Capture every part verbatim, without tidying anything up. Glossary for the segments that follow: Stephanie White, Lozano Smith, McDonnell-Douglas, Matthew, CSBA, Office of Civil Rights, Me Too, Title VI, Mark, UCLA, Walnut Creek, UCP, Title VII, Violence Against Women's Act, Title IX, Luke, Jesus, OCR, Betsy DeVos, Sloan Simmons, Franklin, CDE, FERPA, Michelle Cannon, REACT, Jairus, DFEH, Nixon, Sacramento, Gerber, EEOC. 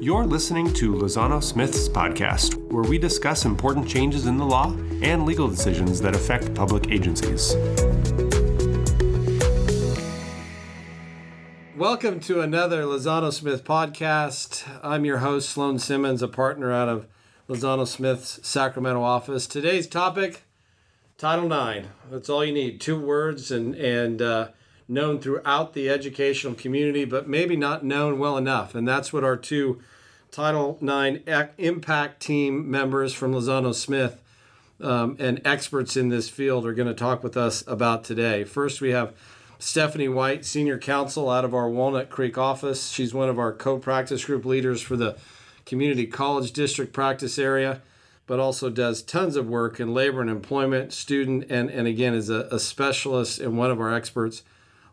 You're listening to Lozano Smith's podcast, where we discuss important changes in the law and legal decisions that affect public agencies. Welcome to another Lozano Smith podcast. I'm your host, Sloan Simmons, a partner out of Lozano Smith's Sacramento office. Today's topic, Title nine. That's all you need. Two words and, and uh, known throughout the educational community, but maybe not known well enough. And that's what our two Title nine impact team members from Lozano Smith um, and experts in this field are going to talk with us about today. First, we have Stephanie White, senior counsel out of our Walnut Creek office. She's one of our co-practice group leaders for the community college district practice area, but also does tons of work in labor and employment, student, and, and again, is a, a specialist and one of our experts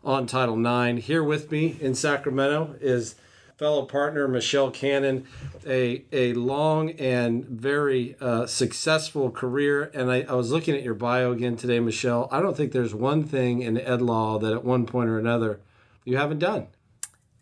on Title nine. Here with me in Sacramento is fellow partner Michelle Cannon, a a long and very uh, successful career. And I, I was looking at your bio again today, Michelle. I don't think there's one thing in ed law that at one point or another you haven't done.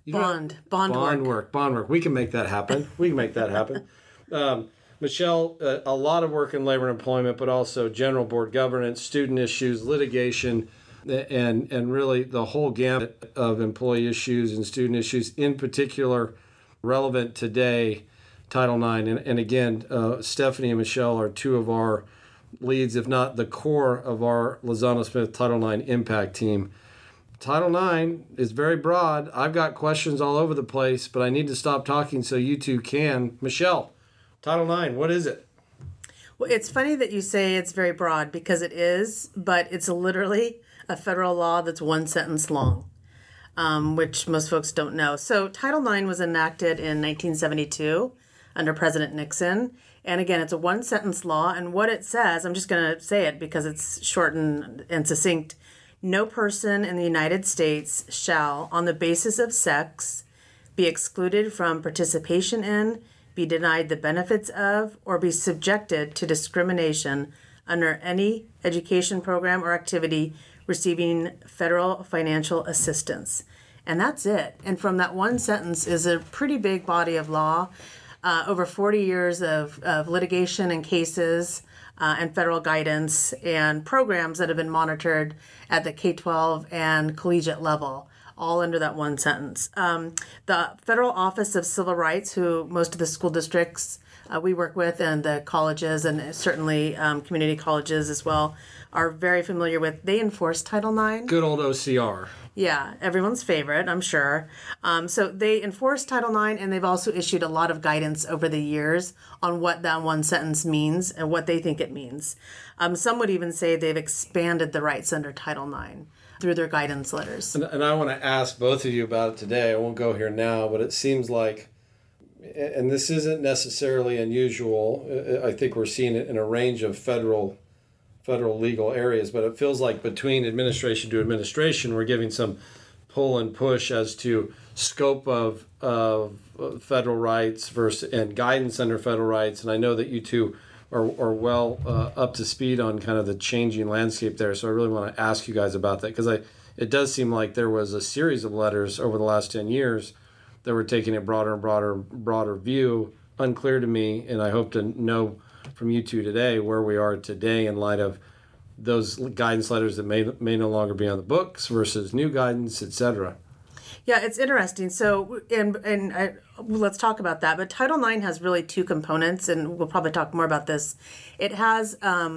You bond. Bond, bond work. work. Bond work. We can make that happen. We can make that happen. Um, Michelle, uh, a lot of work in labor and employment, but also general board governance, student issues, litigation, and and really the whole gamut of employee issues and student issues, in particular relevant today, Title nine. And, and again, uh, Stephanie and Michelle are two of our leads, if not the core of our Lozano Smith Title nine impact team. Title nine is very broad. I've got questions all over the place, but I need to stop talking so you two can. Michelle, Title nine, what is it? Well, it's funny that you say it's very broad because it is, but it's literally a federal law that's one sentence long, um, which most folks don't know. So Title nine was enacted in nineteen seventy-two under President Nixon. And again, it's a one-sentence law. And what it says, I'm just going to say it because it's short and, and succinct. No person in the United States shall, on the basis of sex, be excluded from participation in, be denied the benefits of, or be subjected to discrimination under any education program or activity receiving federal financial assistance. And that's it. And from that one sentence is a pretty big body of law, uh, over forty years of, of litigation and cases uh, and federal guidance and programs that have been monitored at the K twelve and collegiate level, all under that one sentence. Um, the Federal Office of Civil Rights, who most of the school districts Uh, we work with, and the colleges, and certainly um, community colleges as well, are very familiar with. They enforce Title nine. Good old O C R. Yeah, everyone's favorite, I'm sure. Um, so they enforce Title nine, and they've also issued a lot of guidance over the years on what that one sentence means and what they think it means. Um, some would even say they've expanded the rights under Title nine through their guidance letters. And, and I want to ask both of you about it today. I won't go here now, but it seems like, and this isn't necessarily unusual, I think we're seeing it in a range of federal federal legal areas, but it feels like between administration to administration, we're giving some pull and push as to scope of, of federal rights versus and guidance under federal rights. And I know that you two are, are well uh, up to speed on kind of the changing landscape there. So I really want to ask you guys about that, because I it does seem like there was a series of letters over the last ten years that were taking a broader and broader, broader view. Unclear to me, and I hope to know from you two today where we are today in light of those guidance letters that may may no longer be on the books versus new guidance, et cetera. Yeah, it's interesting. So, and and I, let's talk about that. But Title nine has really two components, and we'll probably talk more about this. It has um,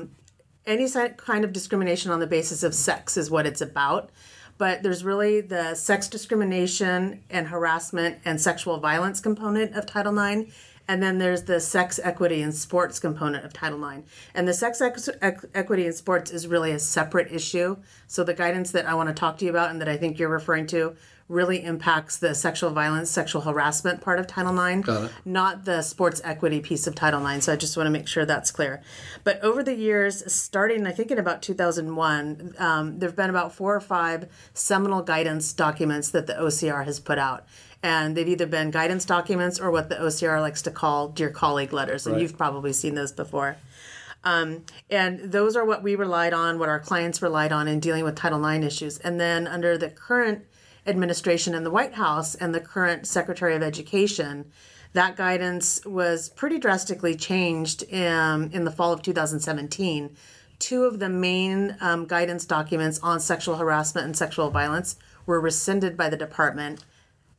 any kind of discrimination on the basis of sex is what it's about. But there's really the sex discrimination and harassment and sexual violence component of Title nine. And then there's the sex equity in sports component of Title nine. And the sex ex- equity in sports is really a separate issue. So the guidance that I want to talk to you about and that I think you're referring to really impacts the sexual violence, sexual harassment part of Title nine, uh-huh. not the sports equity piece of Title nine. So I just want to make sure that's clear. But over the years, starting I think in about two thousand one, um, there have been about four or five seminal guidance documents that the O C R has put out. And they've either been guidance documents or what the O C R likes to call dear colleague letters. And right. You've probably seen those before. Um, and those are what we relied on, what our clients relied on in dealing with Title nine issues. And then under the current administration in the White House and the current Secretary of Education, that guidance was pretty drastically changed in, in the fall of two thousand seventeen. Two of the main um, guidance documents on sexual harassment and sexual violence were rescinded by the department,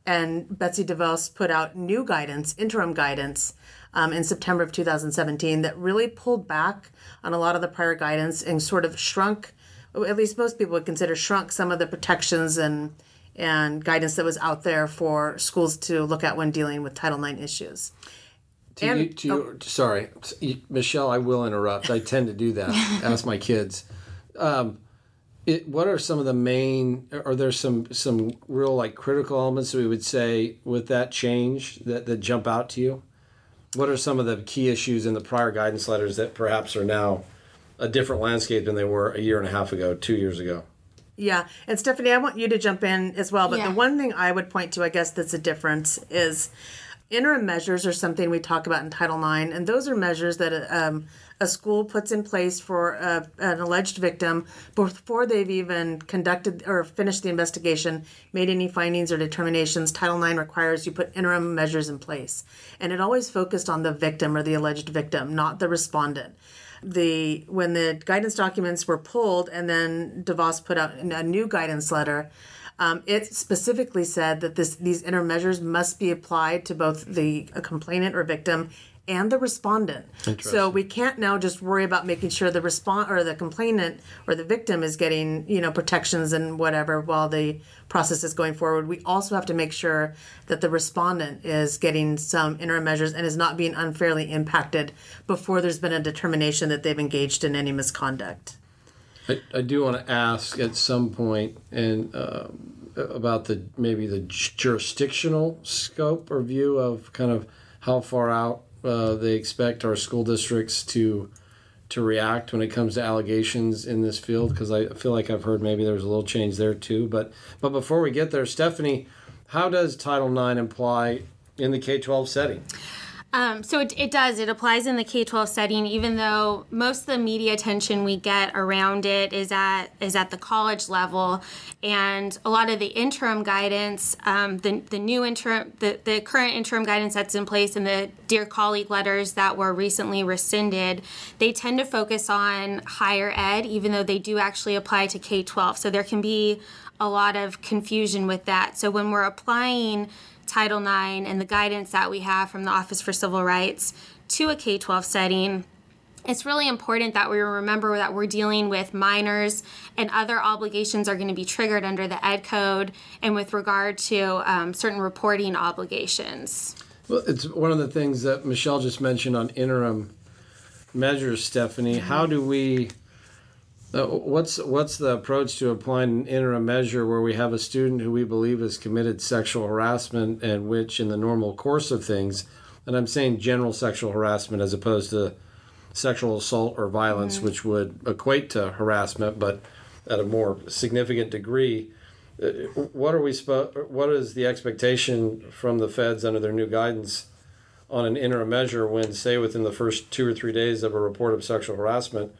and Betsy DeVos put out new guidance, interim guidance, um, in September of two thousand seventeen that really pulled back on a lot of the prior guidance and sort of shrunk, at least most people would consider shrunk, some of the protections and and guidance that was out there for schools to look at when dealing with Title nine issues. To and, you, to oh. your, sorry, Michelle, I will interrupt. I tend to do that. Ask my kids. Um, it, what are some of the main, are there some, some real like critical elements we would say with that change that, that jump out to you? What are some of the key issues in the prior guidance letters that perhaps are now a different landscape than they were a year and a half ago, two years ago? Yeah. And Stephanie, I want you to jump in as well. But yeah. The one thing I would point to, I guess, that's a difference is interim measures are something we talk about in Title nine. And those are measures that a, um, a school puts in place for a, an alleged victim before they've even conducted or finished the investigation, made any findings or determinations. Title nine requires you put interim measures in place. And it always focused on the victim or the alleged victim, not the respondent. The when the guidance documents were pulled and then DeVos put out a new guidance letter, um, it specifically said that this these interim measures must be applied to both the a complainant or victim and the respondent. So we can't now just worry about making sure the respond or the complainant or the victim is getting, you know, protections and whatever while the process is going forward. We also have to make sure that the respondent is getting some interim measures and is not being unfairly impacted before there's been a determination that they've engaged in any misconduct. I, I do want to ask at some point and uh, about the maybe the jurisdictional scope or view of kind of how far out Uh, they expect our school districts to to react when it comes to allegations in this field, because I feel like I've heard maybe there was a little change there too. But but before we get there, Stephanie, how does Title nine apply in the K twelve setting? Um, so it, it does. It applies in the K twelve setting, even though most of the media attention we get around it is at is at the college level, and a lot of the interim guidance, um, the the new interim, the, the current interim guidance that's in place, and the Dear Colleague letters that were recently rescinded, they tend to focus on higher ed, even though they do actually apply to K twelve. So there can be a lot of confusion with that. So when we're applying Title nine and the guidance that we have from the Office for Civil Rights to a K twelve setting, it's really important that we remember that we're dealing with minors and other obligations are going to be triggered under the Ed Code and with regard to um, certain reporting obligations. Well, it's one of the things that Michelle just mentioned on interim measures, Stephanie. Mm-hmm. How do we... Uh, what's what's the approach to applying an interim measure where we have a student who we believe has committed sexual harassment and which in the normal course of things, and I'm saying general sexual harassment as opposed to sexual assault or violence, mm-hmm. which would equate to harassment, but at a more significant degree, uh, what are we spo- what is the expectation from the feds under their new guidance on an interim measure when, say, within the first two or three days of a report of sexual harassment,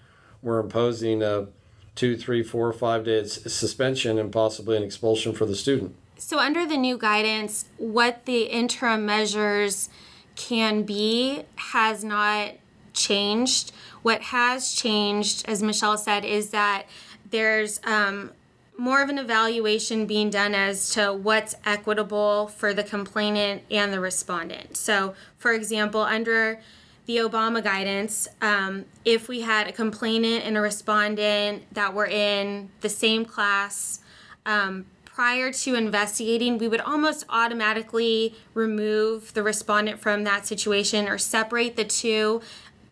we're imposing a two, three, four, five day suspension and possibly an expulsion for the student? So under the new guidance, what the interim measures can be has not changed. What has changed, as Michelle said, is that there's um, more of an evaluation being done as to what's equitable for the complainant and the respondent. So, for example, under the Obama guidance, um, if we had a complainant and a respondent that were in the same class um, prior to investigating, we would almost automatically remove the respondent from that situation or separate the two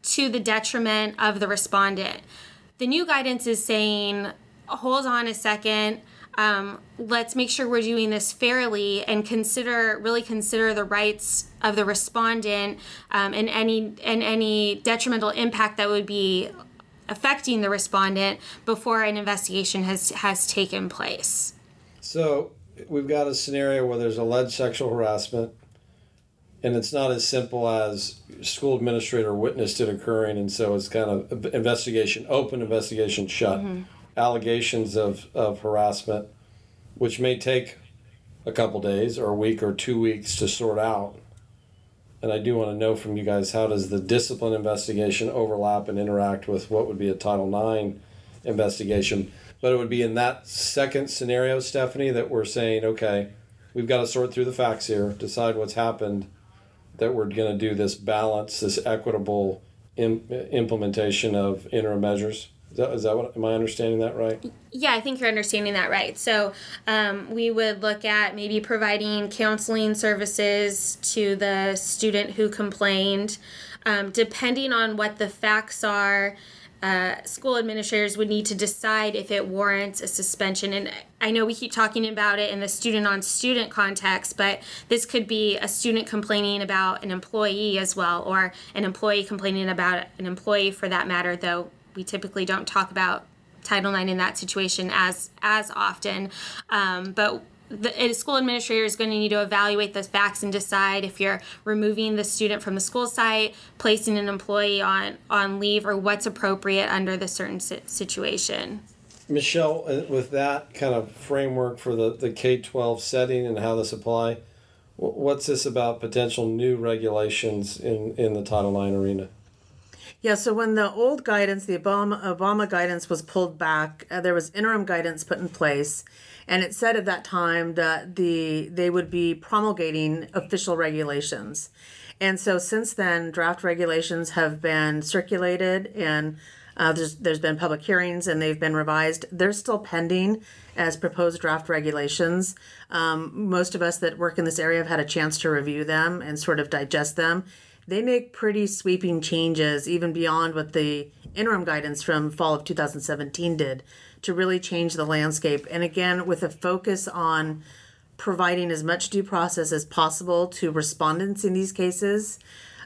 to the detriment of the respondent. The new guidance is saying, hold on a second, um, let's make sure we're doing this fairly and consider really consider the rights of the respondent um, and any and any detrimental impact that would be affecting the respondent before an investigation has has taken place. So we've got a scenario where there's alleged sexual harassment, and it's not as simple as school administrator witnessed it occurring, and so it's kind of investigation open, investigation shut. Mm-hmm. Allegations of, of harassment, which may take a couple days or a week or two weeks to sort out. And I do want to know from you guys, how does the discipline investigation overlap and interact with what would be a Title nine investigation? But it would be in that second scenario, Stephanie, that we're saying, okay, we've got to sort through the facts here, decide what's happened, that we're going to do this balance, this equitable im- implementation of interim measures. Is that, is that what, am I understanding that right? Yeah, I think you're understanding that right. So um, we would look at maybe providing counseling services to the student who complained. Um, depending on what the facts are, uh, school administrators would need to decide if it warrants a suspension. And I know we keep talking about it in the student-on-student context, but this could be a student complaining about an employee as well, or an employee complaining about an employee for that matter, though we typically don't talk about Title nine in that situation as as often. Um, but the a school administrator is going to need to evaluate the facts and decide if you're removing the student from the school site, placing an employee on, on leave, or what's appropriate under the certain situation. Michelle, with that kind of framework for the, the K twelve setting and how this apply, what's this about potential new regulations in, in the Title nine arena? Yeah, so when the old guidance, the Obama Obama guidance was pulled back, uh, there was interim guidance put in place, and it said at that time that the they would be promulgating official regulations. And so since then, draft regulations have been circulated, and uh, there's there's been public hearings, and they've been revised. They're still pending as proposed draft regulations. Um, most of us that work in this area have had a chance to review them and sort of digest them. They make pretty sweeping changes, even beyond what the interim guidance from fall of two thousand seventeen did, to really change the landscape. And again, with a focus on providing as much due process as possible to respondents in these cases,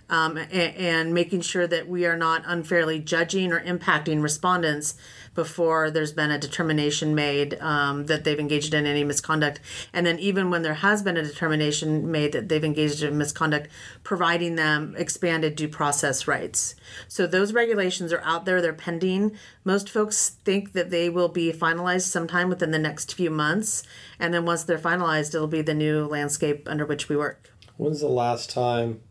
um, and, and making sure that we are not unfairly judging or impacting respondents before there's been a determination made um, that they've engaged in any misconduct. And then even when there has been a determination made that they've engaged in misconduct, providing them expanded due process rights. So those regulations are out there. They're pending. Most folks think that they will be finalized sometime within the next few months. And then once they're finalized, it'll be the new landscape under which we work. When's the last time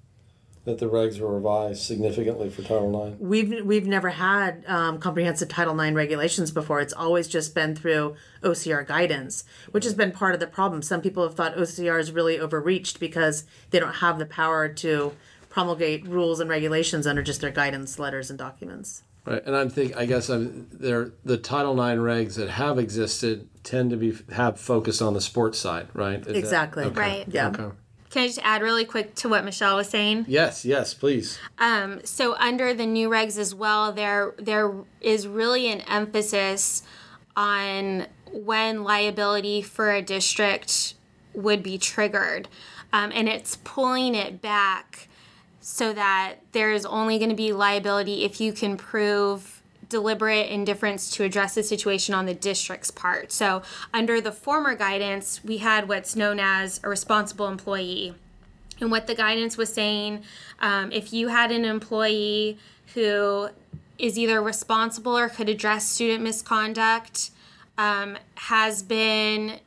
that the regs were revised significantly for Title nine? We've we've never had um, comprehensive Title nine regulations before. It's always just been through O C R guidance, which has been part of the problem. Some people have thought O C R is really overreached because they don't have the power to promulgate rules and regulations under just their guidance letters and documents. Right, and I'm think I guess I'm there. The Title nine regs that have existed tend to be have focus on the sports side, right? Is exactly. That, okay. Right. Yeah. Okay. Can I just add really quick to what Michelle was saying? Yes, yes, please. Um, so under the new regs as well, there there is really an emphasis on when liability for a district would be triggered. Um, and it's pulling it back so that there is only going to be liability if you can prove deliberate indifference to address the situation on the district's part. So under the former guidance, we had what's known as a responsible employee. And what the guidance was saying, um, if you had an employee who is either responsible or could address student misconduct, um, has been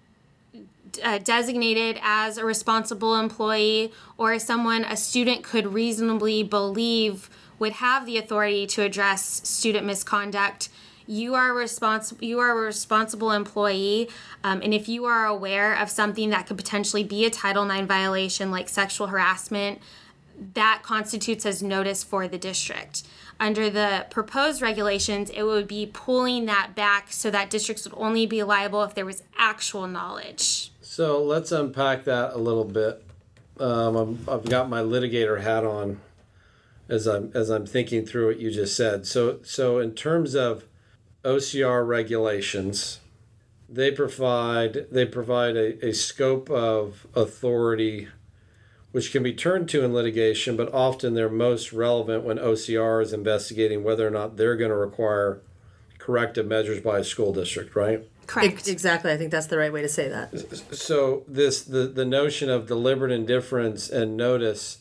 Uh, designated as a responsible employee, or as someone a student could reasonably believe would have the authority to address student misconduct, you are responsible. You are a responsible employee, um, and if you are aware of something that could potentially be a Title nine violation, like sexual harassment, that constitutes as notice for the district. Under the proposed regulations, it would be pulling that back so that districts would only be liable if there was actual knowledge. So let's unpack that a little bit. Um, I'm, I've got my litigator hat on as I'm as I'm thinking through what you just said. So so in terms of O C R regulations, they provide they provide a, a scope of authority which can be turned to in litigation, but often they're most relevant when O C R is investigating whether or not they're going to require corrective measures by a school district, right? Correct. Exactly. I think that's the right way to say that. So this the, the notion of deliberate indifference and notice,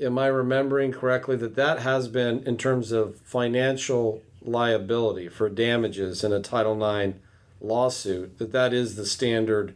am I remembering correctly that that has been in terms of financial liability for damages in a Title nine lawsuit, that that is the standard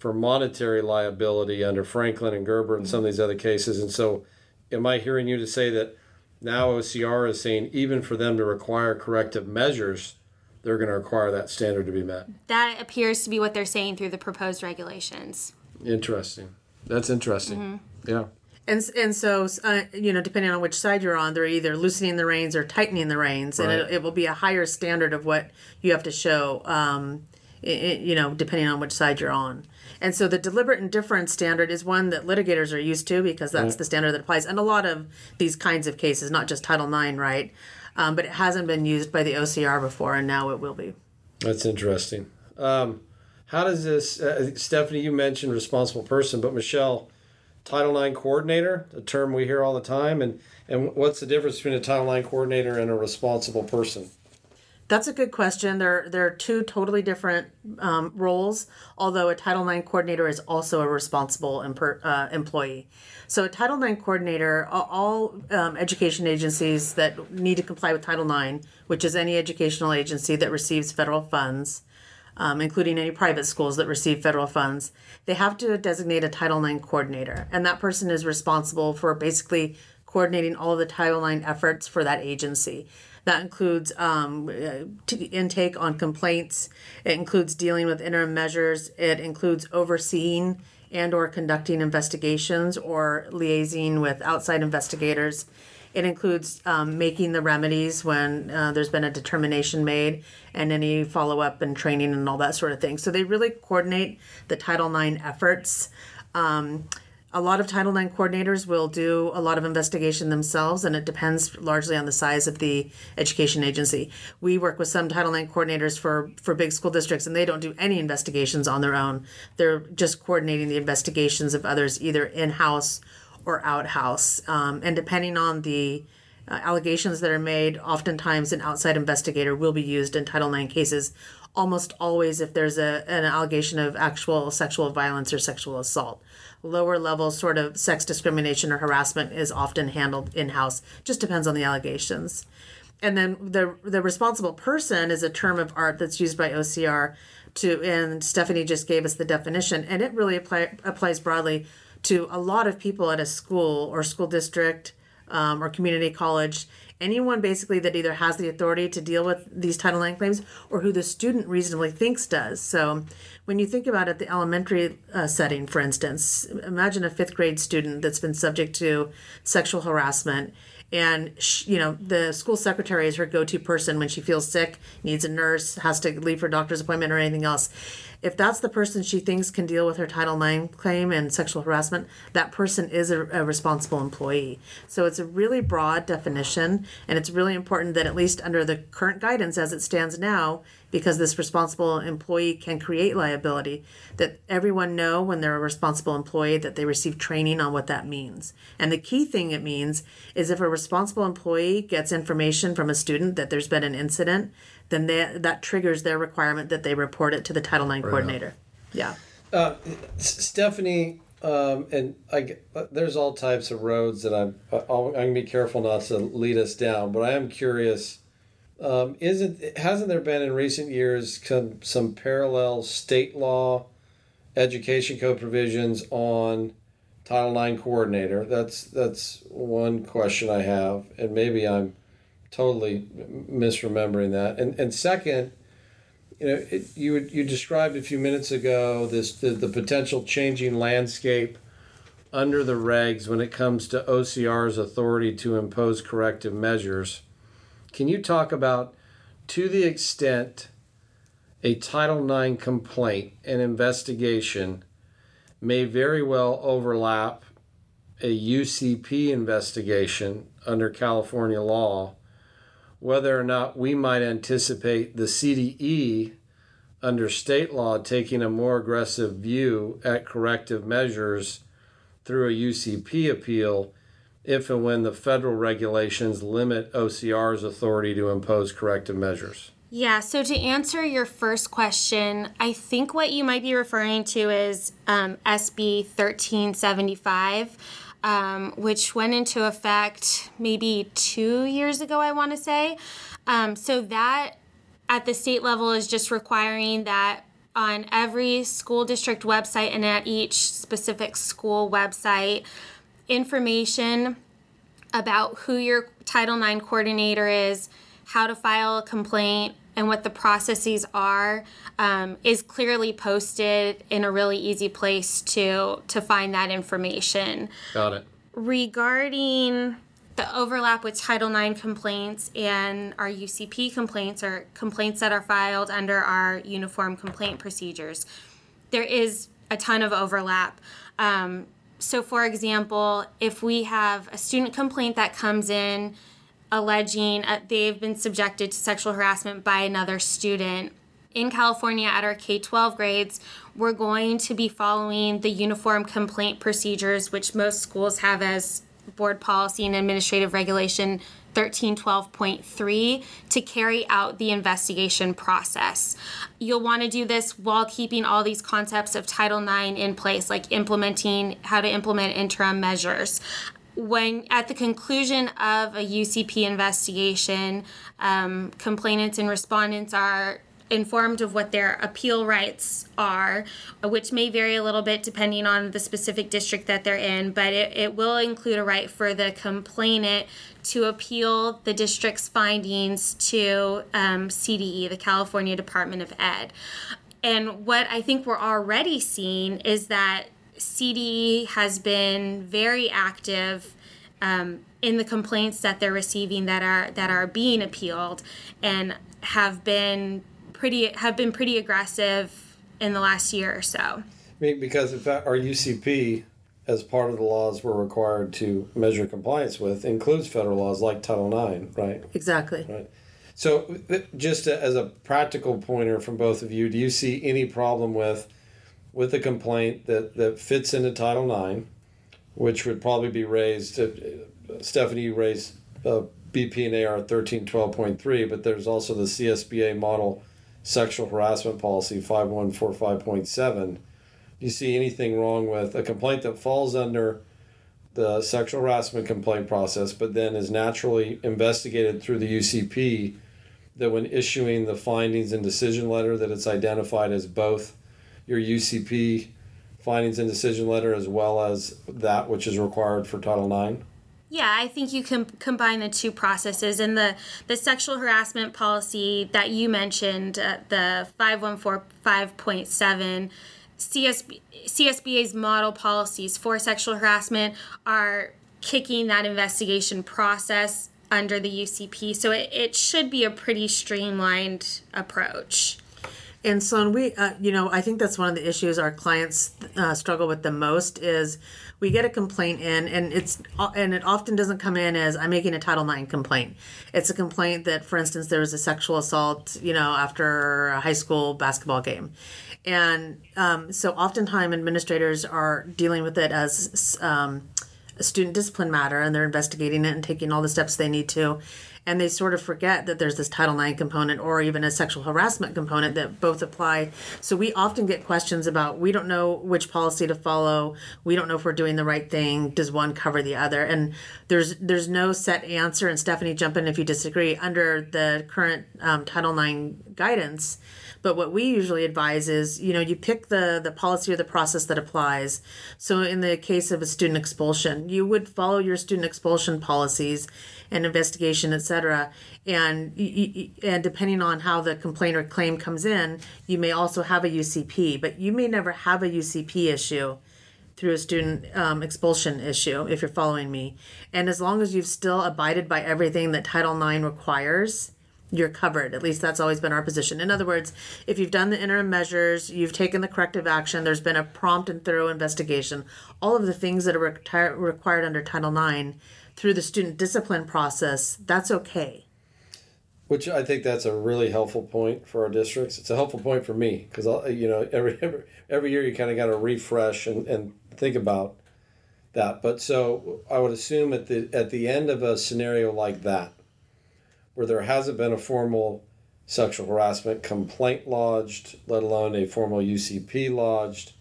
for monetary liability under Franklin and Gerber and some of these other cases. And so am I hearing you to say that now O C R is saying even for them to require corrective measures, they're going to require that standard to be met? That appears to be what they're saying through the proposed regulations. Interesting. That's interesting. Mm-hmm. Yeah. And and so, uh, you know, depending on which side you're on, they're either loosening the reins or tightening the reins. Right. And it, it will be a higher standard of what you have to show, um, it, you know, depending on which side you're on. And so the deliberate indifference standard is one that litigators are used to because that's mm-hmm. the standard that applies in a lot of these kinds of cases, not just Title nine, right? Um, but it hasn't been used by the O C R before, and now it will be. That's interesting. Um, how does this, uh, Stephanie, you mentioned responsible person, but Michelle, Title nine coordinator, a term we hear all the time, and, and what's the difference between a Title nine coordinator and a responsible person? That's a good question. There, there are two totally different um, roles, although a Title nine coordinator is also a responsible imper, uh, employee. So a Title nine coordinator, all um, education agencies that need to comply with Title nine, which is any educational agency that receives federal funds, um, including any private schools that receive federal funds, they have to designate a Title nine coordinator. And that person is responsible for basically coordinating all of the Title nine efforts for that agency. That includes um, t- intake on complaints. It includes dealing with interim measures. It includes overseeing and or conducting investigations or liaising with outside investigators. It includes um, making the remedies when uh, there's been a determination made and any follow-up and training and all that sort of thing. So they really coordinate the Title nine efforts. Um, A lot of Title nine coordinators will do a lot of investigation themselves, and it depends largely on the size of the education agency. We work with some Title nine coordinators for, for big school districts, and they don't do any investigations on their own. They're just coordinating the investigations of others, either in-house or out-house. Um, and depending on the uh, allegations that are made, oftentimes an outside investigator will be used in Title nine cases, almost always if there's a an allegation of actual sexual violence or sexual assault. Lower level sort of sex discrimination or harassment is often handled in-house. Just depends on the allegations. And then the the responsible person is a term of art that's used by O C R to, and Stephanie just gave us the definition, and it really apply, applies broadly to a lot of people at a school or school district um, or community college. Anyone basically that either has the authority to deal with these Title nine claims or who the student reasonably thinks does. So when you think about it, the elementary uh, setting, for instance, imagine a fifth grade student that's been subject to sexual harassment. And, she, you know, the school secretary is her go-to person when she feels sick, needs a nurse, has to leave for doctor's appointment or anything else. If that's the person she thinks can deal with her Title nine claim and sexual harassment, that person is a, a responsible employee. So it's a really broad definition, and it's really important that at least under the current guidance as it stands now, because this responsible employee can create liability, that everyone know when they're a responsible employee that they receive training on what that means. And the key thing it means is if a responsible employee gets information from a student that there's been an incident, then they, that triggers their requirement that they report it to the Title nine right coordinator. Yeah. Uh, Stephanie, um, and I, there's all types of roads that I'm, I'm going to be careful not to lead us down, but I am curious, Um, isn't hasn't there been in recent years some, some parallel state law education code provisions on Title nine coordinator? That's that's one question I have, and maybe I'm totally misremembering that. And and second, you know, it, you you described a few minutes ago this the, the potential changing landscape under the regs when it comes to O C R's authority to impose corrective measures. Can you talk about, to the extent a Title nine complaint and investigation may very well overlap a U C P investigation under California law, whether or not we might anticipate the C D E under state law taking a more aggressive view at corrective measures through a U C P appeal if and when the federal regulations limit O C R's authority to impose corrective measures? Yeah, so to answer your first question, I think what you might be referring to is um, S B thirteen seventy-five, um, which went into effect maybe two years ago, I want to say. Um, so that at the state level is just requiring that on every school district website and at each specific school website, information about who your Title nine coordinator is, how to file a complaint, and what the processes are, um, is clearly posted in a really easy place to to find that information. Got it. Regarding the overlap with Title nine complaints and our U C P complaints, or complaints that are filed under our uniform complaint procedures, there is a ton of overlap. Um, so, for example, if we have a student complaint that comes in alleging uh, they've been subjected to sexual harassment by another student, in California at our K twelve grades, we're going to be following the uniform complaint procedures, which most schools have as Board Policy and Administrative Regulation thirteen twelve point three, to carry out the investigation process. You'll want to do this while keeping all these concepts of Title nine in place, like implementing, how to implement interim measures. When at the conclusion of a U C P investigation, um, complainants and respondents are informed of what their appeal rights are, which may vary a little bit depending on the specific district that they're in, but it, it will include a right for the complainant to appeal the district's findings to um, C D E, the California Department of Ed. And what I think we're already seeing is that C D E has been very active um, in the complaints that they're receiving that are that are being appealed, and have been pretty have been pretty aggressive in the last year or so. Because in fact, our U C P, as part of the laws we're required to measure compliance with, includes federal laws like Title nine, right? Exactly. Right. So just as a practical pointer from both of you, do you see any problem with with a complaint that, that fits into Title nine, which would probably be raised, uh, Stephanie, you raised uh, B P and A R thirteen twelve point three, but there's also the C S B A model sexual harassment policy five one four five point seven. Do you see anything wrong with a complaint that falls under the sexual harassment complaint process, but then is naturally investigated through the U C P, that when issuing the findings and decision letter, that it's identified as both your U C P findings and decision letter as well as that which is required for Title nine? Yeah, I think you can combine the two processes. And the, the sexual harassment policy that you mentioned, uh, the five one four five point seven, C S B, C S B A's model policies for sexual harassment are kicking that investigation process under the U C P. So it, it should be a pretty streamlined approach. And Sloan, we, uh, you know, I think that's one of the issues our clients uh, struggle with the most is we get a complaint in, and it's and it often doesn't come in as I'm making a Title nine complaint. It's a complaint that, for instance, there was a sexual assault, you know, after a high school basketball game. And um, so oftentimes administrators are dealing with it as um, a student discipline matter, and they're investigating it and taking all the steps they need to. And they sort of forget that there's this Title nine component or even a sexual harassment component that both apply. So we often get questions about, we don't know which policy to follow. We don't know if we're doing the right thing. Does one cover the other? And there's there's no set answer. And Stephanie, jump in if you disagree, under the current um, Title nine guidance. But what we usually advise is, you know, you pick the, the policy or the process that applies. So in the case of a student expulsion, you would follow your student expulsion policies and investigation, et cetera. And, and depending on how the complaint or claim comes in, you may also have a U C P, but you may never have a U C P issue through a student um, expulsion issue, if you're following me. And as long as you've still abided by everything that Title nine requires, you're covered. At least that's always been our position. In other words, if you've done the interim measures, you've taken the corrective action, there's been a prompt and thorough investigation, all of the things that are re- required under Title nine through the student discipline process, that's okay. Which I think that's a really helpful point for our districts. It's a helpful point for me because, you know, every, every every year you kind of got to refresh and, and think about that. But so I would assume at the at the end of a scenario like that, where there hasn't been a formal sexual harassment complaint lodged, let alone a formal U C P lodged,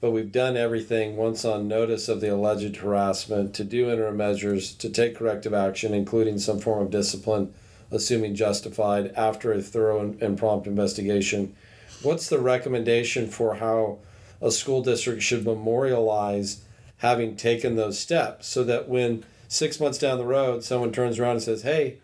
but we've done everything once on notice of the alleged harassment to do interim measures, to take corrective action, including some form of discipline, assuming justified, after a thorough and prompt investigation. what's the recommendation for how a school district should memorialize having taken those steps, so that when six months down the road someone turns around and says, "Hey,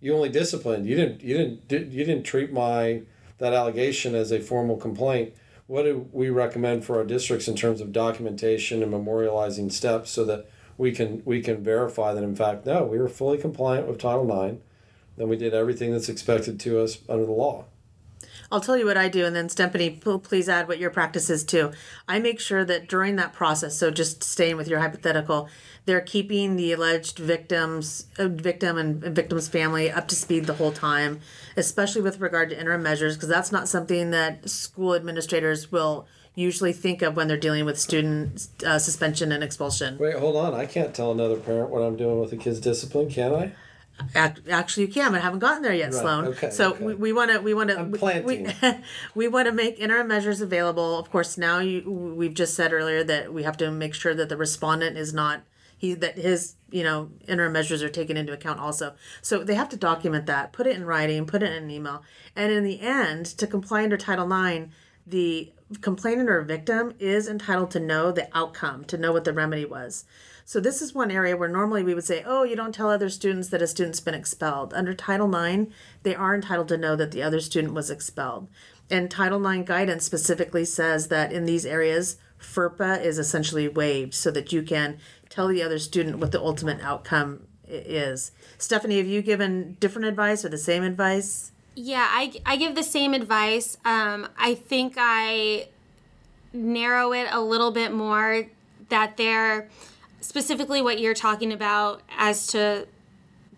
you only disciplined. You didn't. You didn't. You didn't treat my that allegation as a formal complaint." What do we recommend for our districts in terms of documentation and memorializing steps, so that we can we can verify that, in fact, no, we were fully compliant with Title nine, and we did everything that's expected to us under the law. I'll tell you what I do, and then Stephanie, please add what your practice is too. I make sure that during that process, so just staying with your hypothetical, they're keeping the alleged victims, victim and victim's family up to speed the whole time, especially with regard to interim measures, because that's not something that school administrators will usually think of when they're dealing with student uh, suspension and expulsion. Wait, hold on. I can't tell another parent what I'm doing with a kid's discipline, can I? Actually, you can, but I haven't gotten there yet, right, Sloan. Okay, so okay. we want to we want to we we want to make interim measures available. Of course, now you, we've just said earlier that we have to make sure that the respondent is not he that his you know interim measures are taken into account also. So they have to document that, put it in writing, put it in an email, and in the end, to comply under Title nine, the complainant or victim is entitled to know the outcome, to know what the remedy was. So this is one area where normally we would say, oh, you don't tell other students that a student's been expelled. Under Title nine, they are entitled to know that the other student was expelled. And Title nine guidance specifically says that in these areas, FERPA is essentially waived so that you can tell the other student what the ultimate outcome is. Stephanie, have you given different advice or the same advice? Yeah, I, I give the same advice. Um, I think I narrow it a little bit more that they're... specifically what you're talking about as to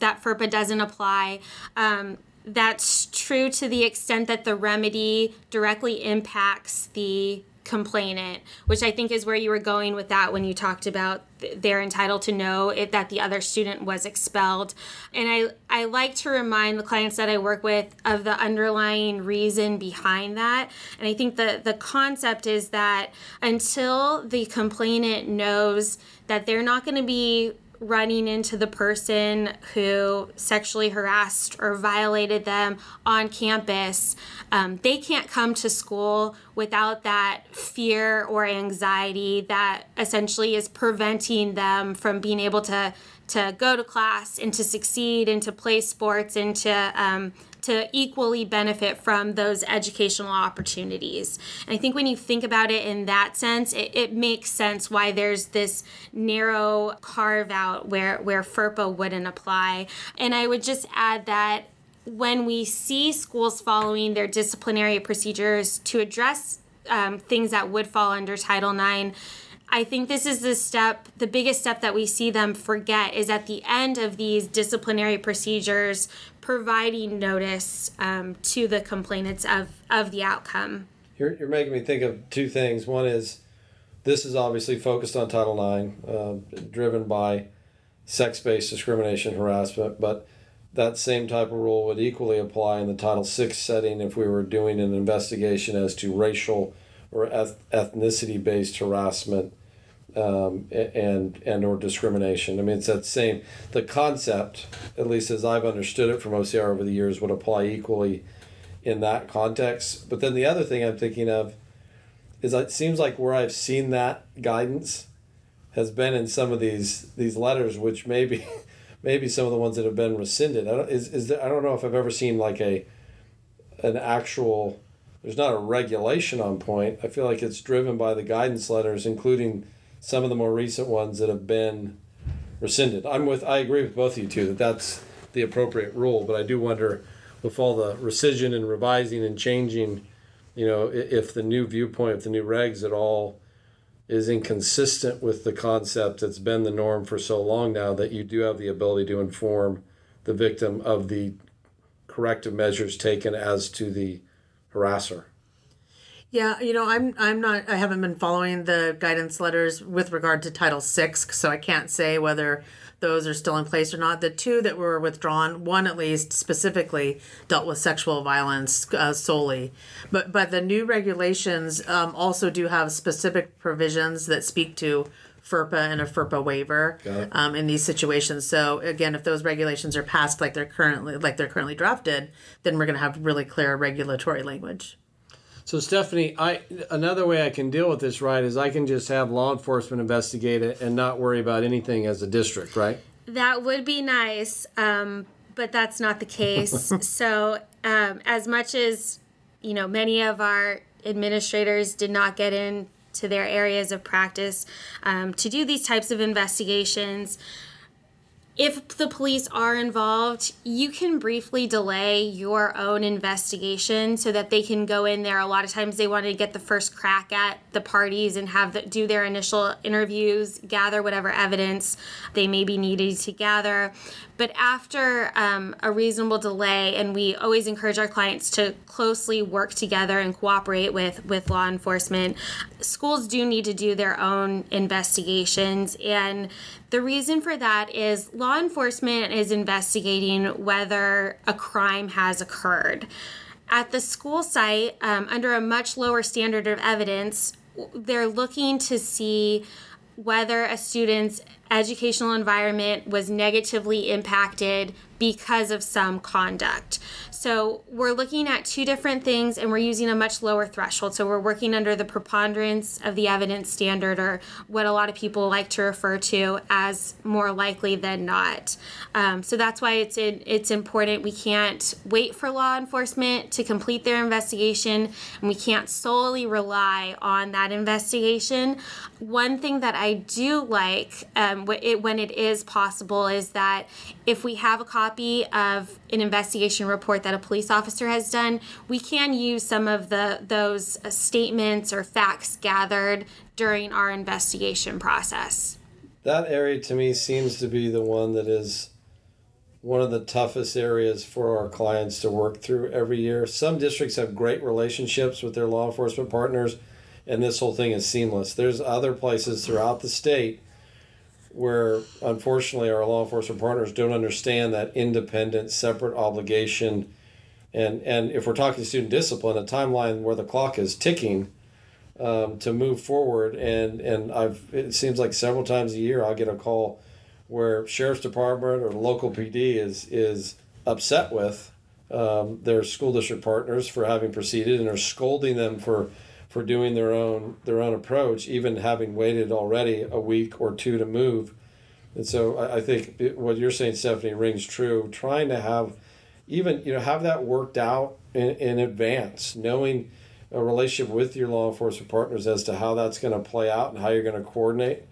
that FERPA doesn't apply. Um, that's true to the extent that the remedy directly impacts the complainant, which I think is where you were going with that when you talked about th- they're entitled to know it, that the other student was expelled. And I, I like to remind the clients that I work with of the underlying reason behind that. And I think the, the concept is that until the complainant knows that they're not going to be running into the person who sexually harassed or violated them on campus, um, they can't come to school without that fear or anxiety that essentially is preventing them from being able to to go to class and to succeed and to play sports and to um, to equally benefit from those educational opportunities. And I think when you think about it in that sense, it, it makes sense why there's this narrow carve out where, where FERPA wouldn't apply. And I would just add that when we see schools following their disciplinary procedures to address um, things that would fall under Title nine, I think this is the step, the biggest step that we see them forget is at the end of these disciplinary procedures, providing notice um, to the complainants of, of the outcome. You're, you're making me think of two things. One is this is obviously focused on Title nine, uh, driven by sex-based discrimination harassment, but that same type of rule would equally apply in the Title six setting if we were doing an investigation as to racial or eth- ethnicity-based harassment um, and and or discrimination. I mean, it's that same, the concept, at least as I've understood it from O C R over the years, would apply equally in that context. But then the other thing I'm thinking of is it seems like where I've seen that guidance has been in some of these these letters, which maybe maybe some of the ones that have been rescinded. I don't, is, is there, I don't know if I've ever seen like a an actual, there's not a regulation on point. I feel like it's driven by the guidance letters, including some of the more recent ones that have been rescinded. I'm with, I agree with both of you two that that's the appropriate rule, but I do wonder with all the rescission and revising and changing, you know, if the new viewpoint, if the new regs at all is inconsistent with the concept that's been the norm for so long now, that you do have the ability to inform the victim of the corrective measures taken as to the harasser. Yeah, you know, I'm I'm not I haven't been following the guidance letters with regard to Title six, so I can't say whether those are still in place or not. The two that were withdrawn, one at least specifically dealt with sexual violence uh, solely. But but the new regulations um, also do have specific provisions that speak to FERPA and a FERPA waiver um, in these situations. So again, if those regulations are passed like they're currently like they're currently drafted, then we're going to have really clear regulatory language. So, Stephanie, I another way I can deal with this, right, is I can just have law enforcement investigate it and not worry about anything as a district, right? That would be nice, um, but that's not the case. So um, as much as, you know, many of our administrators did not get into their areas of practice um, to do these types of investigations, if the police are involved, you can briefly delay your own investigation so that they can go in there. A lot of times they want to get the first crack at the parties and have the, do their initial interviews, gather whatever evidence they may be needed to gather. But after um, a reasonable delay, and we always encourage our clients to closely work together and cooperate with, with law enforcement, schools do need to do their own investigations. And the reason for that is law enforcement is investigating whether a crime has occurred. At the school site, um, under a much lower standard of evidence, they're looking to see whether a student's educational environment was negatively impacted because of some conduct. So we're looking at two different things, and we're using a much lower threshold. So we're working under the preponderance of the evidence standard, or what a lot of people like to refer to as more likely than not. Um, so that's why it's in, it's important. We can't wait for law enforcement to complete their investigation, and we can't solely rely on that investigation. One thing that I do like um, it, when it is possible is that if we have a copy of an investigation report that a police officer has done, we can use some of the those statements or facts gathered during our investigation process. That area to me seems to be the one that is one of the toughest areas for our clients to work through every year. Some districts have great relationships with their law enforcement partners, and this whole thing is seamless. There's other places throughout the state where, unfortunately, our law enforcement partners don't understand that independent, separate obligation. And and if we're talking student discipline, a timeline where the clock is ticking um, to move forward. And, and I've it seems like several times a year I'll get a call where Sheriff's Department or local P D is, is upset with um, their school district partners for having proceeded and are scolding them for for doing their own their own approach, even having waited already a week or two to move. And so I, I think it, what you're saying, Stephanie, rings true. Trying to have even, you know, have that worked out in, in advance, knowing a relationship with your law enforcement partners as to how that's going to play out and how you're going to coordinate.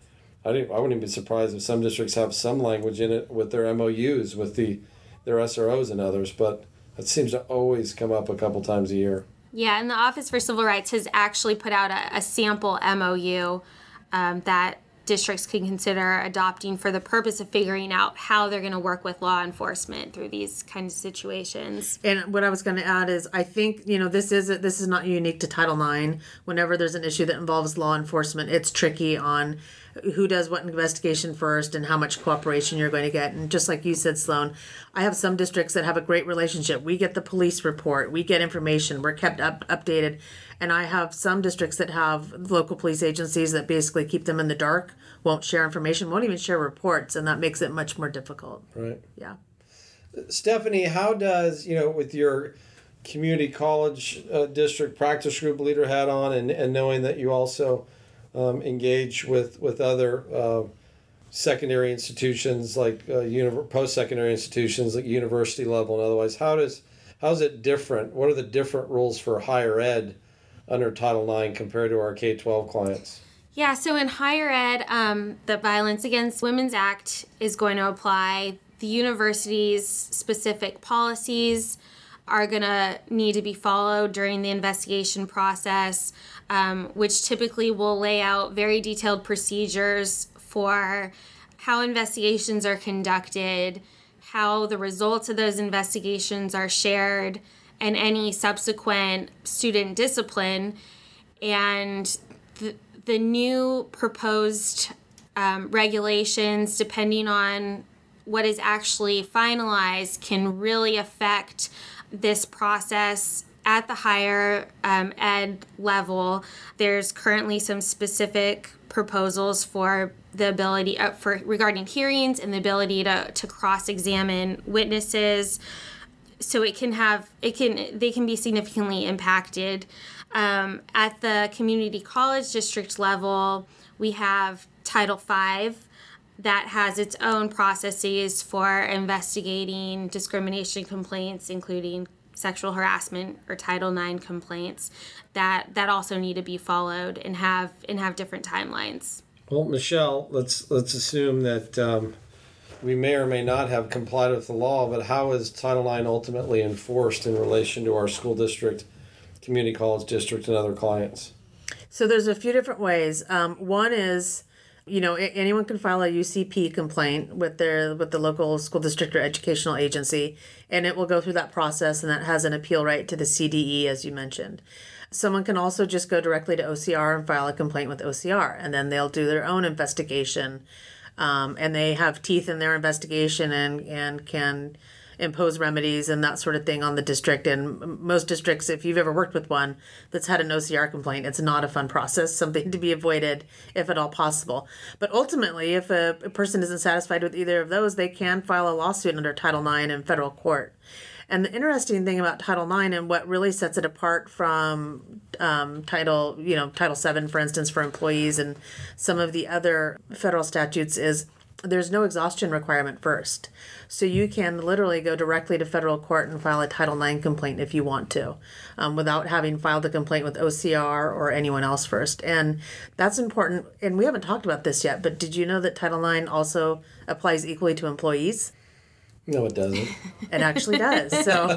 I didn't, I wouldn't even be surprised if some districts have some language in it with their M O Us, with the their S R Os and others, but it seems to always come up a couple times a year. Yeah, and the Office for Civil Rights has actually put out a, a sample M O U um, that districts can consider adopting for the purpose of figuring out how they're going to work with law enforcement through these kinds of situations. And what I was going to add is, I think, you know, this is this is not unique to Title nine. Whenever there's an issue that involves law enforcement, it's tricky on who does what investigation first and how much cooperation you're going to get. And just like you said, Sloan, I have some districts that have a great relationship. We get the police report. We get information. We're kept up, updated. And I have some districts that have local police agencies that basically keep them in the dark, won't share information, won't even share reports, and that makes it much more difficult. Right. Yeah. Stephanie, how does, you know, with your community college uh, district practice group leader hat on and, and knowing that you also Um, engage with with other uh, secondary institutions like uh, univ- post-secondary institutions like university level and otherwise. How does how is it different? What are the different rules for higher ed under Title nine compared to our K twelve clients? Yeah, so in higher ed, um, the Violence Against Women's Act is going to apply. The university's specific policies are going to need to be followed during the investigation process, um, which typically will lay out very detailed procedures for how investigations are conducted, how the results of those investigations are shared, and any subsequent student discipline. And the, the new proposed um, regulations, depending on what is actually finalized, can really affect this process at the higher um, ed level. There's currently some specific proposals for the ability uh, for regarding hearings and the ability to, to cross-examine witnesses. So it can have it can they can be significantly impacted. Um, at the community college district level, we have Title five that has its own processes for investigating discrimination complaints, including sexual harassment or Title nine complaints that, that also need to be followed and have and have different timelines. Well, Michelle, let's let's assume that um, we may or may not have complied with the law, but how is Title nine ultimately enforced in relation to our school district, community college district, and other clients? So there's a few different ways. Um, one is, you know, anyone can file a U C P complaint with their with the local school district or educational agency, and it will go through that process, and that has an appeal right to the C D E, as you mentioned. Someone can also just go directly to O C R and file a complaint with O C R, and then they'll do their own investigation, um, and they have teeth in their investigation and, and can impose remedies and that sort of thing on the district. And most districts, if you've ever worked with one that's had an O C R complaint, it's not a fun process, something to be avoided if at all possible. But ultimately, if a, a person isn't satisfied with either of those, they can file a lawsuit under Title nine in federal court. And the interesting thing about Title nine and what really sets it apart from um, Title, you know, Title seven, for instance, for employees and some of the other federal statutes is there's no exhaustion requirement first. So you can literally go directly to federal court and file a Title nine complaint if you want to, um, without having filed a complaint with O C R or anyone else first. And that's important. And we haven't talked about this yet, but did you know that Title nine also applies equally to employees? No, it doesn't. It actually does. So,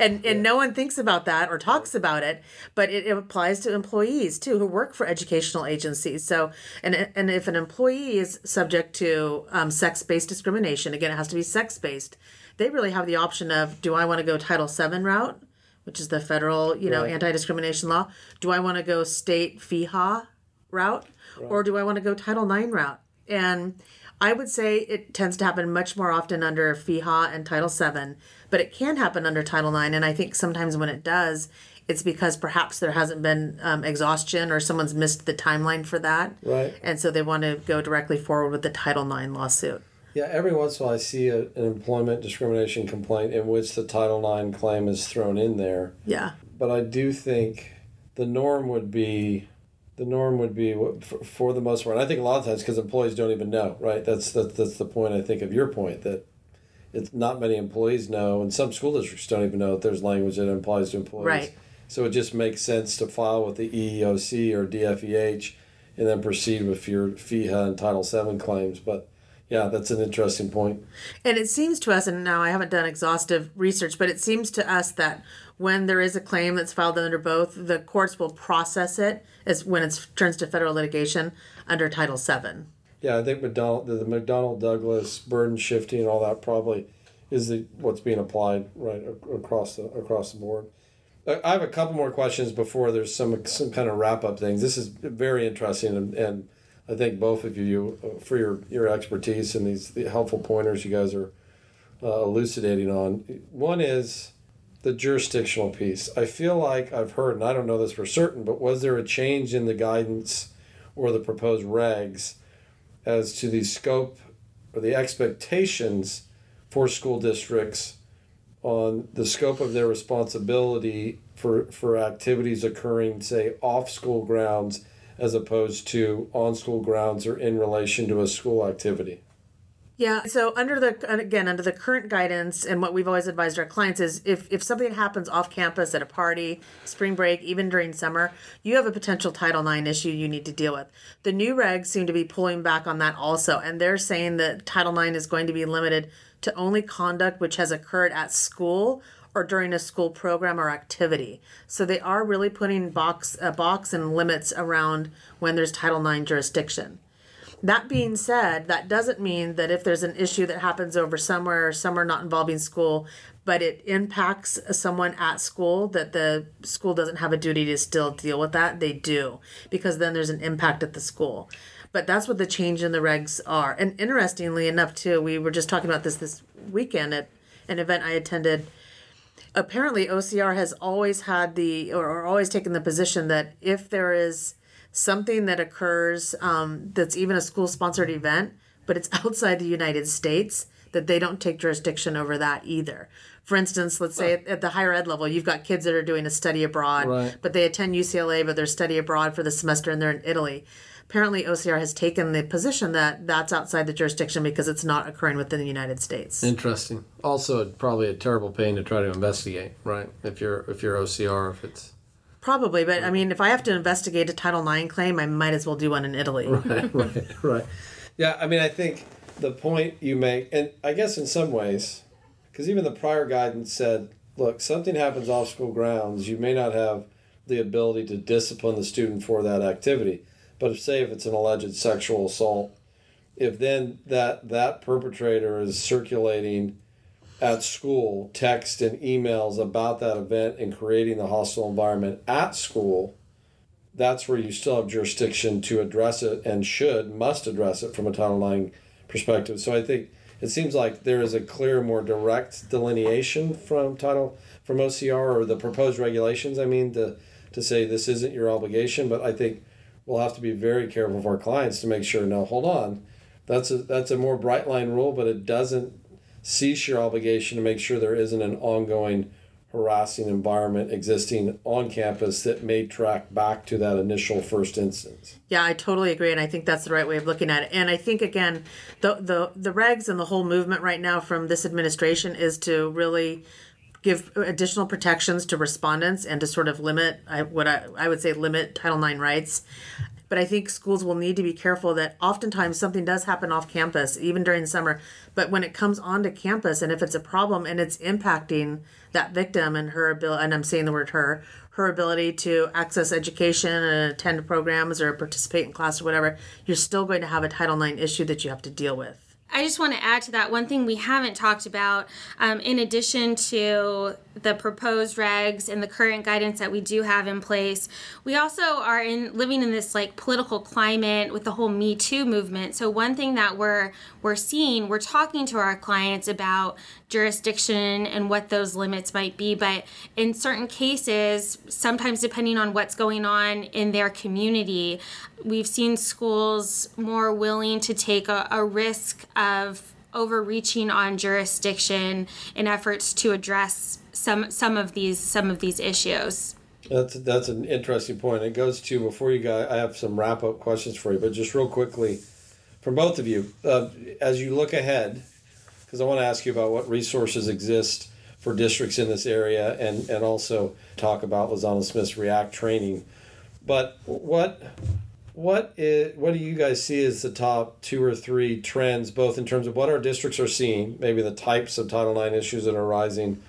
and, and yeah. No one thinks about that or talks about it, but it, it applies to employees too who work for educational agencies. So, and and if an employee is subject to um, sex-based discrimination, again, it has to be sex-based. They really have the option of, do I want to go Title seven route, which is the federal, you know, right. anti-discrimination law? Do I want to go state F E H A route, right. or do I want to go Title nine route? And I would say it tends to happen much more often under F E H A and Title seven, but it can happen under Title nine. And I think sometimes when it does, it's because perhaps there hasn't been um, exhaustion or someone's missed the timeline for that. Right. And so they want to go directly forward with the Title nine lawsuit. Yeah, every once in a while I see a, an employment discrimination complaint in which the Title nine claim is thrown in there. Yeah. But I do think the norm would be... The norm would be, for the most part, I think a lot of times because employees don't even know, right? That's, that's that's the point, I think, of your point, that it's not many employees know, and some school districts don't even know that there's language that applies to employees. Right. So it just makes sense to file with the E E O C or D F E H and then proceed with your F E H A and Title seven claims. But, yeah, that's an interesting point. And it seems to us, and now I haven't done exhaustive research, but it seems to us that when there is a claim that's filed under both, the courts will process it as when it turns to federal litigation under Title seven. Yeah, I think McDonnell, the McDonnell-Douglas burden shifting and all that probably is the what's being applied right across the across the board. I have a couple more questions before there's some some kind of wrap-up things. This is very interesting, and, and I thank both of you for your, your expertise and these the helpful pointers you guys are uh, elucidating on. One is... the jurisdictional piece. I feel like I've heard, and I don't know this for certain, but was there a change in the guidance or the proposed regs as to the scope or the expectations for school districts on the scope of their responsibility for, for activities occurring, say, off school grounds as opposed to on school grounds or in relation to a school activity? Yeah, so under the again, under the current guidance and what we've always advised our clients is if, if something happens off campus at a party, spring break, even during summer, you have a potential Title nine issue you need to deal with. The new regs seem to be pulling back on that also, and they're saying that Title nine is going to be limited to only conduct which has occurred at school or during a school program or activity. So they are really putting box a box and limits around when there's Title nine jurisdiction. That being said, that doesn't mean that if there's an issue that happens over somewhere or somewhere not involving school, but it impacts someone at school, that the school doesn't have a duty to still deal with that. They do, because then there's an impact at the school. But that's what the change in the regs are. And interestingly enough, too, we were just talking about this this weekend at an event I attended. Apparently, O C R has always had the, or, or always taken the position that if there is something that occurs um, that's even a school-sponsored event, but it's outside the United States, that they don't take jurisdiction over that either. For instance, let's say at the higher ed level, you've got kids that are doing a study abroad, right. but they attend U C L A, but they're study abroad for the semester and they're in Italy. Apparently, O C R has taken the position that that's outside the jurisdiction because it's not occurring within the United States. Interesting. Also, probably a terrible pain to try to investigate, right? If you're if you're O C R, if it's... Probably, but I mean, if I have to investigate a Title nine claim, I might as well do one in Italy. Right, right, right. Yeah, I mean, I think the point you make, and I guess in some ways, because even the prior guidance said, look, something happens off school grounds, you may not have the ability to discipline the student for that activity. But if, say if it's an alleged sexual assault, if then that, that perpetrator is circulating at school, text and emails about that event and creating the hostile environment at school, that's where you still have jurisdiction to address it and should, must address it from a Title nine perspective. So I think it seems like there is a clear, more direct delineation from title from O C R or the proposed regulations, I mean, to, to say this isn't your obligation. But I think we'll have to be very careful of our clients to make sure, no, hold on, that's a, that's a more bright line rule, but it doesn't cease your obligation to make sure there isn't an ongoing harassing environment existing on campus that may track back to that initial first instance. Yeah, I totally agree, and I think that's the right way of looking at it. And I think, again, the the, the regs and the whole movement right now from this administration is to really give additional protections to respondents and to sort of limit, I, what I, I would say limit Title nine rights. But I think schools will need to be careful that oftentimes something does happen off campus, even during the summer. But when it comes onto campus, and if it's a problem and it's impacting that victim and her ability, and I'm saying the word her, her ability to access education and attend programs or participate in class or whatever, you're still going to have a Title nine issue that you have to deal with. I just want to add to that one thing we haven't talked about, um, in addition to the proposed regs and the current guidance that we do have in place. We also are in living in this like political climate with the whole Me Too movement. So one thing that we're we're seeing, we're talking to our clients about jurisdiction and what those limits might be. But in certain cases, sometimes depending on what's going on in their community, we've seen schools more willing to take a, a risk of overreaching on jurisdiction in efforts to address some some of these some of these issues. That's that's an interesting point. It goes to before you guys. I have some wrap up questions for you, but just real quickly, from both of you, uh, as you look ahead, because I want to ask you about what resources exist for districts in this area, and and also talk about Lozano Smith's REACT training. But what What is what do you guys see as the top two or three trends, both in terms of what our districts are seeing, maybe the types of Title nine issues that are arising,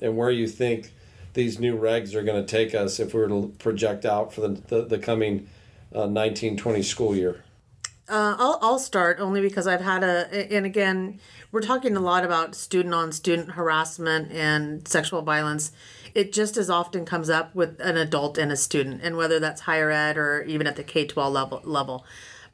and where you think these new regs are going to take us if we were to project out for the, the, the coming uh, nineteen twenty school year? Uh, I'll I'll start only because I've had a, and again, we're talking a lot about student-on-student harassment and sexual violence. It just as often comes up with an adult and a student, and whether that's higher ed or even at the K twelve level. level.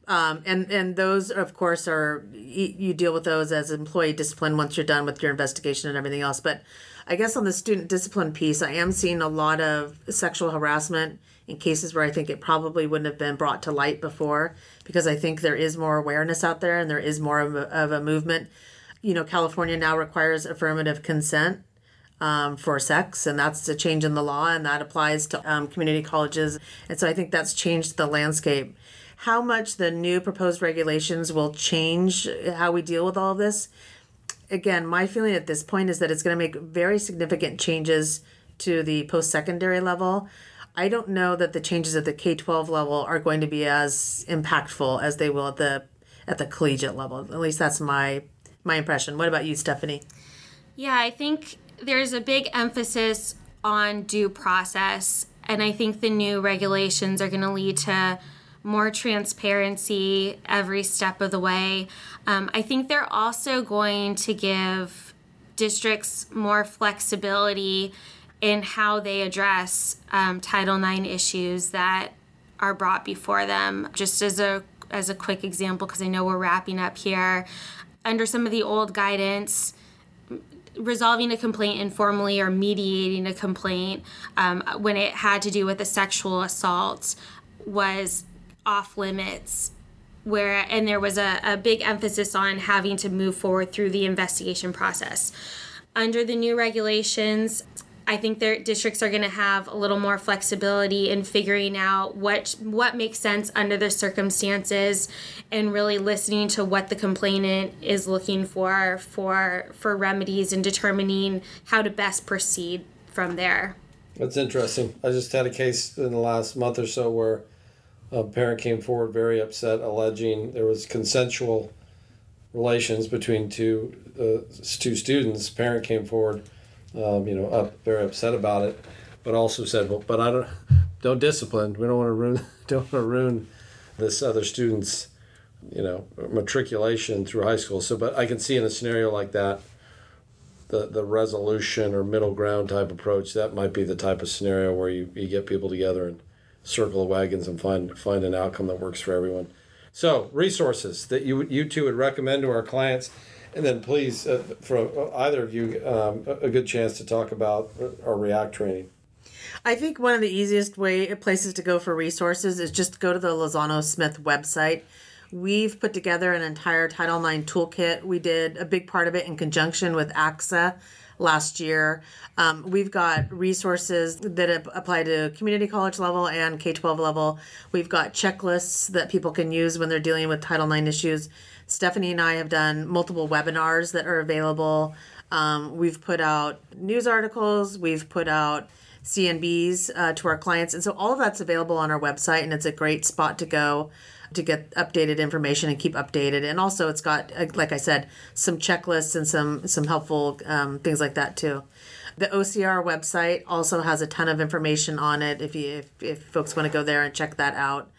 Um, and, and those, of course, are, you deal with those as employee discipline once you're done with your investigation and everything else. But I guess on the student discipline piece, I am seeing a lot of sexual harassment in cases where I think it probably wouldn't have been brought to light before, because I think there is more awareness out there and there is more of a, of a movement. You know, California now requires affirmative consent Um, for sex, and that's a change in the law, and that applies to um, community colleges. And so I think that's changed the landscape. How much the new proposed regulations will change how we deal with all of this? Again, my feeling at this point is that it's going to make very significant changes to the post-secondary level. I don't know that the changes at the K twelve level are going to be as impactful as they will at the at the collegiate level. At least that's my my impression. What about you, Stephanie? Yeah, I think there's a big emphasis on due process, and I think the new regulations are going to lead to more transparency every step of the way. Um, I think they're also going to give districts more flexibility in how they address um, Title nine issues that are brought before them. Just as a as a quick example, because I know we're wrapping up here, under some of the old guidance, resolving a complaint informally or mediating a complaint um, when it had to do with a sexual assault was off limits. where and there was a, a big emphasis on having to move forward through the investigation process. Under the new regulations, I think their districts are going to have a little more flexibility in figuring out what what makes sense under the circumstances, and really listening to what the complainant is looking for for for remedies and determining how to best proceed from there. That's interesting. I just had a case in the last month or so where a parent came forward very upset, alleging there was consensual relations between two uh, two students. Parent came forward. Um, you know, up, very upset about it, but also said, "Well, but I don't, don't discipline. We don't want to ruin, don't want to ruin this other student's, you know, matriculation through high school." So, but I can see in a scenario like that, the the resolution or middle ground type approach, that might be the type of scenario where you, you get people together and circle the wagons and find find an outcome that works for everyone. So, resources that you you two would recommend to our clients. And then please, uh, for either of you, um, a good chance to talk about our REACT training. I think one of the easiest way places to go for resources is just go to the Lozano Smith website. We've put together an entire Title nine toolkit. We did a big part of it in conjunction with A X A last year. Um, we've got resources that apply to community college level and K twelve level. We've got checklists that people can use when they're dealing with Title nine issues. Stephanie and I have done multiple webinars that are available. Um, we've put out news articles. We've put out C N Bs uh, to our clients. And so all of that's available on our website, and it's a great spot to go to get updated information and keep updated. And also it's got, like I said, some checklists and some, some helpful um, things like that too. The O C R website also has a ton of information on it if, you, if, if folks want to go there and check that out.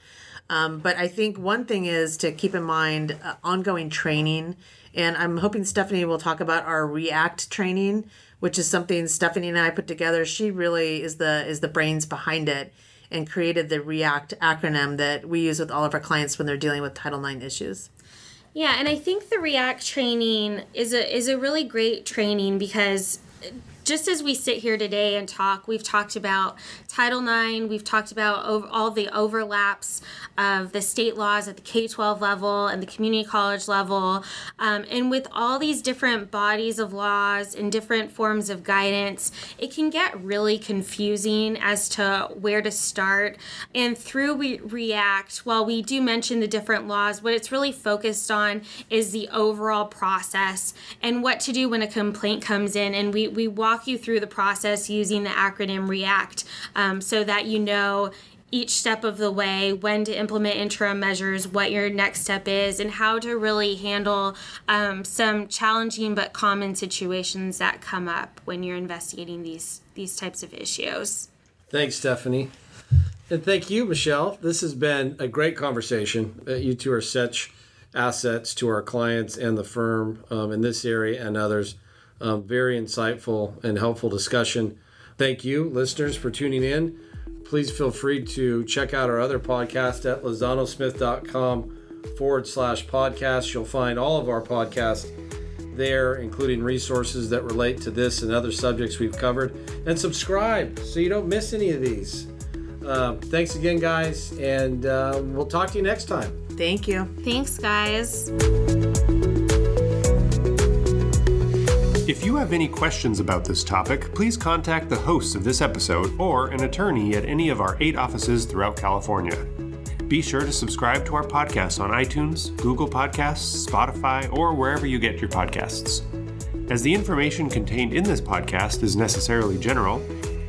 Um, but I think one thing is to keep in mind uh, ongoing training. And I'm hoping Stephanie will talk about our REACT training, which is something Stephanie and I put together. She really is the is the brains behind it and created the REACT acronym that we use with all of our clients when they're dealing with Title nine issues. Yeah, and I think the REACT training is a is a really great training because just as we sit here today and talk, we've talked about Title nine, we've talked about over, all the overlaps of the state laws at the K twelve level and the community college level. Um, and with all these different bodies of laws and different forms of guidance, it can get really confusing as to where to start. And through we REACT, while we do mention the different laws, what it's really focused on is the overall process and what to do when a complaint comes in. And we, we walk you through the process using the acronym REACT, um, so that you know each step of the way, when to implement interim measures, what your next step is, and how to really handle um, some challenging but common situations that come up when you're investigating these these types of issues. Thanks, Stephanie. And thank you, Michelle. This has been a great conversation. Uh, you two are such assets to our clients and the firm um, in this area and others. Uh, very insightful and helpful discussion. Thank you, listeners, for tuning in. Please feel free to check out our other podcast at lozanosmith.com forward slash podcast. You'll find all of our podcasts there, including resources that relate to this and other subjects we've covered. And subscribe so you don't miss any of these. Uh, thanks again, guys, and uh, we'll talk to you next time. Thank you. Thanks, guys. If you have any questions about this topic, please contact the hosts of this episode or an attorney at any of our eight offices throughout California. Be sure to subscribe to our podcast on iTunes, Google Podcasts, Spotify, or wherever you get your podcasts. As the information contained in this podcast is necessarily general,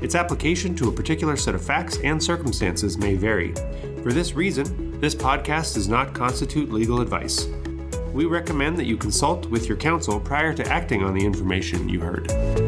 its application to a particular set of facts and circumstances may vary. For this reason, this podcast does not constitute legal advice. We recommend that you consult with your counsel prior to acting on the information you heard.